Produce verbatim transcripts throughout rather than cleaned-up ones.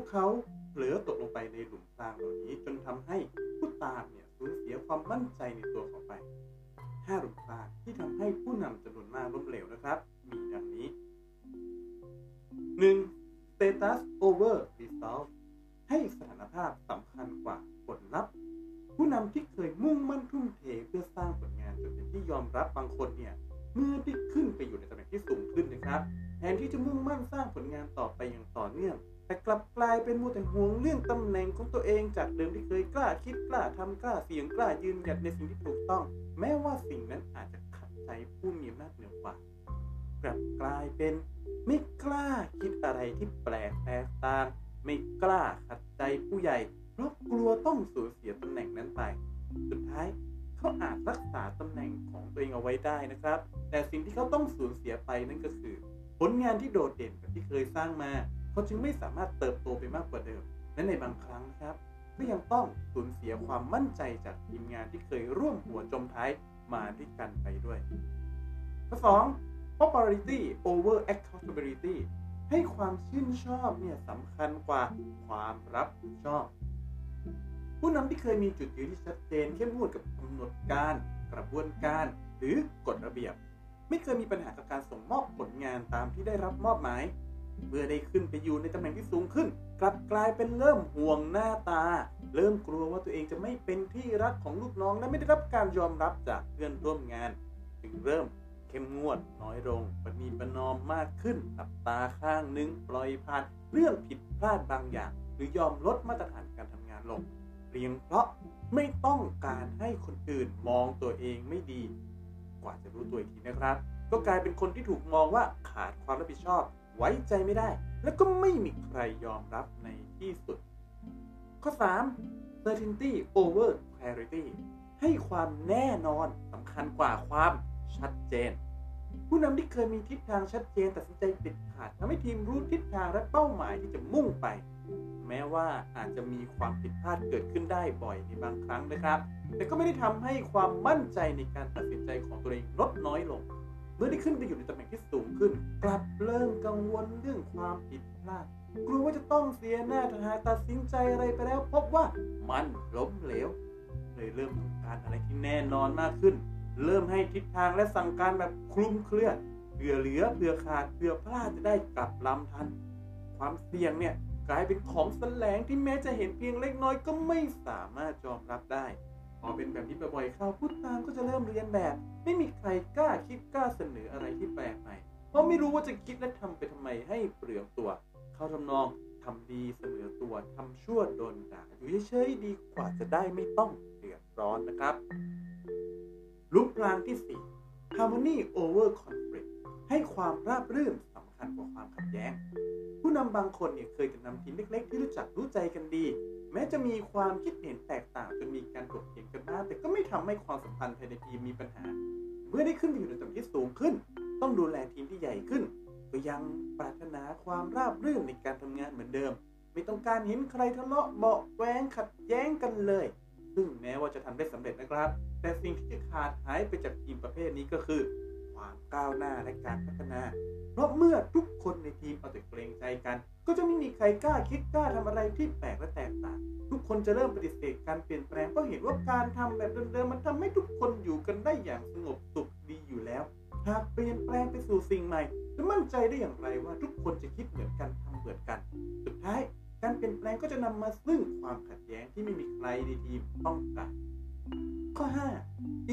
วกเขาเผลอตกลงไปในหลุมพรางเหล่านี้จนทำให้ผู้ตามเนี่ยสูญเสียความมั่นใจในตัวเขาไปห้าหลุมพรางที่ทำให้ผู้นำจำนวนมากล้มเหลวนะครับมีดังนี้ หนึ่ง. Status over result ให้สถานภาพสำคัญกว่าผลลัพธ์ผู้นำที่เคยมุ่งมั่นทุ่มเทเพื่อสร้างผลงานจนเป็นที่ยอมรับบางคนเนี่ยเมื่อได้ขึ้นไปอยู่ในตำแหน่งที่สูงขึ้นนะครับแทนที่จะมุ่งมั่นสร้างผลงานต่อไปอย่างต่อเนื่องแต่กลับกลายเป็นมัวแต่ห่วงเรื่องตำแหน่งของตัวเองจากเดิมที่เคยกล้าคิดกล้าทำกล้าเสี่ยงกล้ายืนหยัดในสิ่งที่ถูกต้องแม้ว่าสิ่งนั้นอาจจะขัดใจผู้มีอำนาจเหนือกว่ากลับกลายเป็นไม่กล้าคิดอะไรที่แปลกแตกต่างไม่กล้าขัดใจผู้ใหญ่เพราะกลัวต้องสูญเสียตำแหน่งนั้นไปสุดท้ายเขาอาจรักษาตำแหน่งของตัวเองเอาไว้ได้นะครับแต่สิ่งที่เขาต้องสูญเสียไปนั่นก็คือผลงานที่โดดเด่นกับที่เคยสร้างมาเขาจึงไม่สามารถเติบโตไปมากกว่าเดิมและในบางครั้งนะครับก็ยังต้องสูญเสียความมั่นใจจากทีมงานที่เคยร่วมหัวจมท้ายมาด้วยกันไปด้วยข้อสอง popularity over accountability ให้ความชื่นชอบเนี่ยสำคัญกว่าความรับผิดชอบผู้นำที่เคยมีจุดยืนที่ชัดเจนเข้มงวดกับกำหนดการกระบวนการหรือกฎระเบียบไม่เคยมีปัญหากับการส่งมอบผลงานตามที่ได้รับมอบหมายเมื่อได้ขึ้นไปอยู่ในตำแหน่งที่สูงขึ้นกลับกลายเป็นเริ่มห่วงหน้าตาเริ่มกลัวว่าตัวเองจะไม่เป็นที่รักของลูกน้องและไม่ได้รับการยอมรับจากเพื่อนร่วมงานจึงเริ่มเข้มงวดน้อยลงประนีประนอมมากขึ้นหลับตาข้างนึงปล่อยผ่านเรื่องผิดพลาดบางอย่างหรือยอมลดมาตรฐานการทำงานลงเพียงเพราะไม่ต้องการให้คนอื่นมองตัวเองไม่ดีกว่าจะรู้ตัวอีกทีนะครับก็กลายเป็นคนที่ถูกมองว่าขาดความรับผิดชอบไว้ใจไม่ได้และก็ไม่มีใครยอมรับในที่สุดข้อสาม certainty over clarity ให้ความแน่นอนสำคัญกว่าความชัดเจนผู้นำที่เคยมีทิศทางชัดเจนตัดสินใจเด็ดขาดทำให้ทีมรู้ทิศทางและเป้าหมายที่จะมุ่งไปแม้ว่าอาจจะมีความผิดพลาดเกิดขึ้นได้บ่อยในบางครั้งนะครับแต่ก็ไม่ได้ทำให้ความมั่นใจในการตัดสินใจของตัวเองลดน้อยลงเมื่อได้ขึ้นไปอยู่ในตำแหน่งที่สูงขึ้นกลับเริ่มกังวลเรื่องความผิดพลาดกลัวว่าจะต้องเสียหน้าทางตัดสินใจอะไรไปแล้วพบว่ามันล้มเหลวเลยเริ่มต้องการอะไรที่แน่นอนมากขึ้นเริ่มให้ทิศทางและสั่งการแบบคลุมเครือเผื่อเหลือเผื่อขาดเผื่อพลาดจะได้กลับลำทันความเสี่ยงเนี่ยกลายเป็นของแสลงที่แม้จะเห็นเพียงเล็กน้อยก็ไม่สามารถยอมรับได้พอเป็นแบบนี้บ่อยๆคราวผู้ตามก็จะเริ่มเรียนแบบไม่มีใครกล้าคิดกล้าเสนออะไรที่แปลกใหม่เพราะไม่รู้ว่าจะคิดและทำไปทำไมให้เปลืองตัวเข้าทำนองทำดีเสนอตัวทำชั่วโดนด่าอยู่เฉยๆดีกว่าจะได้ไม่ต้องเดือดร้อนนะครับหลุมพรางที่สี่ harmony over conflict ให้ความราบรื่นสำคัญกว่าความขัดแย้งผู้นำบางคนเนี่ยเคยจะนำทีมเล็กๆที่รู้จักรู้ใจกันดีแม้จะมีความคิดเห็นแตกต่างจนมีการถกเถียงกันบ้างแต่ก็ไม่ทำให้ความสัมพันธ์ภายในทีมมีปัญหาเมื่อได้ขึ้นไปอยู่ในตำแหน่งที่สูงขึ้นต้องดูแลทีมที่ใหญ่ขึ้นก็ยังปรารถนาความราบรื่นในการทำงานเหมือนเดิมไม่ต้องการเห็นใครทะเลาะเบาะแว้งขัดแย้งกันเลยซึ่งแม้ว่าจะทำได้สำเร็จนะครับแต่สิ่งที่จะขาดหายไปจากทีมประเภทนี้ก็คือความก้าวหน้าและการพัฒนาเพราะเมื่อทุกคนในทีมเอาแต่เกรงใจกันก็จะไม่มีใครกล้าคิดกล้าทำอะไรที่แปลกและแตกต่างทุกคนจะเริ่มปฏิเสธการเปลี่ยนแปลงเพราะเห็นว่าการทำแบบเดิมๆมันทำให้ทุกคนอยู่กันได้อย่างสงบสุขดีอยู่แล้วหากเปลี่ยนแปลงไปสู่สิ่งใหม่จะมั่นใจได้อย่างไรว่าทุกคนจะคิดเหมือนกันทำเหมือนกันสุดท้ายการเปลี่ยนแปลงก็จะนำมาซึ่งความขัดแย้งที่ไม่มีใครในทีมต้องการข้อห้า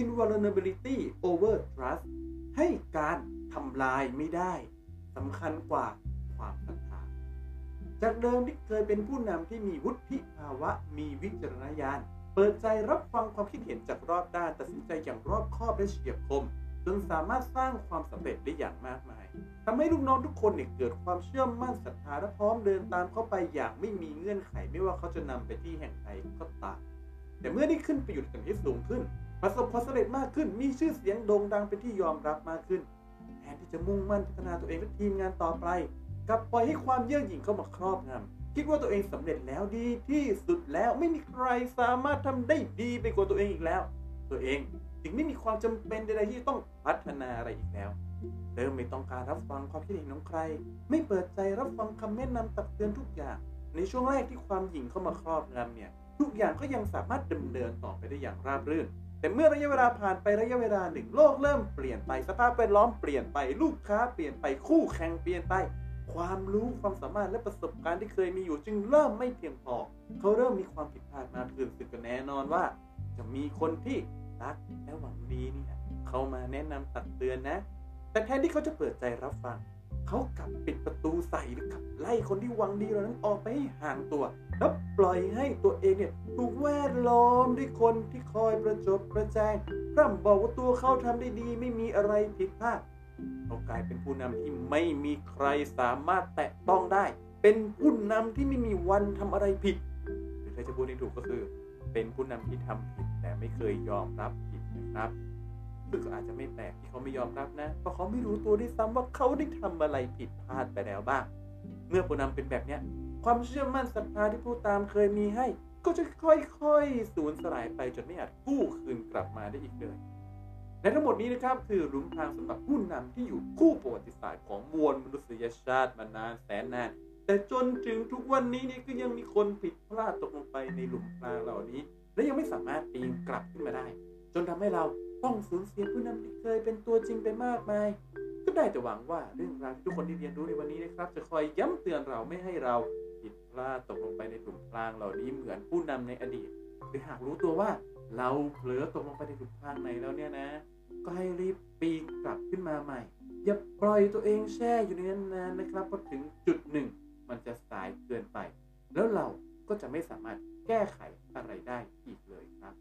invulnerability over trust ให้การทำลายไม่ได้สำคัญกว่าความศรัทธาจากเดิมที่เคยเป็นผู้นำที่มีวุฒิภาวะมีวิจารณญาณเปิดใจรับฟังความคิดเห็นจากรอบด้านตัดสินใจอย่างรอบคอบและเฉียบคมจนสามารถสร้างความสำเร็จได้อย่างมากมายทำให้ลูกน้องทุกคนเนี่ยเกิดความเชื่อมั่นศรัทธาและพร้อมเดินตามเข้าไปอย่างไม่มีเงื่อนไขไม่ว่าเขาจะนำไปที่แห่งใดก็ตามแต่เมื่อได้ขึ้นไปอยู่ในตำแหน่งที่สูงขึ้นประสบความสำเร็จมากขึ้นมีชื่อเสียงโด่งดังเป็นที่ยอมรับมากขึ้นแทนที่จะมุ่งมั่นพัฒนาตัวเองและทีมงานต่อไปกลับปล่อยให้ความเย่อหยิ่งเข้ามาครอบงำคิดว่าตัวเองสำเร็จแล้วดีที่สุดแล้วไม่มีใครสามารถทำได้ดีไปกว่าตัวเองอีกแล้วตัวเองจึงไม่มีความจำเป็นใดๆที่ต้องพัฒนาอะไรอีกแล้วเริ่มไม่ต้องการรับฟังความคิดเห็นของใครไม่เปิดใจรับฟังคำแนะนำตักเตือนทุกอย่าง ในช่วงแรกที่ความหยิ่งเข้ามาครอบงำเนี่ยทุกอย่างก็ยังสามารถดำเนินต่อไปได้อย่างราบรื่นแต่เมื่อระยะเวลาผ่านไประยะเวลาหนึ่งโลกเริ่มเปลี่ยนไปสภาพแวดล้อมเปลี่ยนไปลูกค้าเปลี่ยนไปคู่แข่งเปลี่ยนไปความรู้ความสามารถและประสบการณ์ที่เคยมีอยู่จึงเริ่มไม่เพียงพอเขาเริ่มมีความผิดพลาดมากขึ้นซึ่งก็แน่นอนว่าจะมีคนที่รักและหวังดีเนี่ยเขามาแนะนำตักเตือนนะแต่แทนที่เขาจะเปิดใจรับฟังเขากลับปิดประตูใส่หรือขับไล่คนที่หวังดีเหล่านั้นออกไปให้ห่างตัวแล้วปล่อยให้ตัวเองเนี่ยถูกแวดล้อมด้วยคนที่คอยประจบประแจงร่ำบอกว่าตัวเขาทำได้ดีไม่มีอะไรผิดพลาดเขากลายเป็นผู้นำที่ไม่มีใครสามารถแตะต้องได้เป็นผู้นำที่ไม่มีวันทำอะไรผิดหรือถ้าจะพูดให้ถูกก็คือเป็นผู้นำที่ทำผิดแต่ไม่เคยยอมรับผิดนะครับซึ่งอาจจะไม่แปลกที่เขาไม่ยอมรับนะเพราะเขาไม่รู้ตัวด้วยซ้ำว่าเขาได้ทำอะไรผิดพลาดไปแล้วบ้างเมื่อผู้นำเป็นแบบนี้ความเชื่อมั่นศรัทธาที่ผู้ตามเคยมีให้ก็จะค่อยๆสูญสลายไปจนไม่อาจกู้คืนกลับมาได้อีกเลยและทั้งหมดนี้นะครับคือหลุมพรางสำหรับผู้นำที่อยู่คู่ประวัติศาสตร์ของมวลมนุษยชาติมานานแสนนานแต่จนถึงทุกวันนี้นี่ก็ยังมีคนผิดพลาดตกลงไปในหลุมพรางเหล่านี้และยังไม่สามารถปีนกลับขึ้นมาได้จนทำให้เราต้องสูญเสียผู้นำที่เคยเป็นตัวจริงไปมากมายก็ได้แต่หวังว่าเรื่องราวที่ทุกคนได้เรียนรู้ในวันนี้นะครับจะคอยย้ำเตือนเราไม่ให้เราผิดพลาดตกลงไปในหลุมพรางเหล่านี้เหมือนผู้นำในอดีตหรือหากรู้ตัวว่าเราเผลอตกลงไปในหลุมพรางไหนแล้วเนี่ยนะก็ให้รีบปีนกลับขึ้นมาใหม่อย่าปล่อยตัวเองแช่อยู่ในนั้นนานนะครับพอถึงจุดหนึ่งมันจะสายเกินไปแล้วเราก็จะไม่สามารถแก้ไขอะไรได้อีกเลยครับ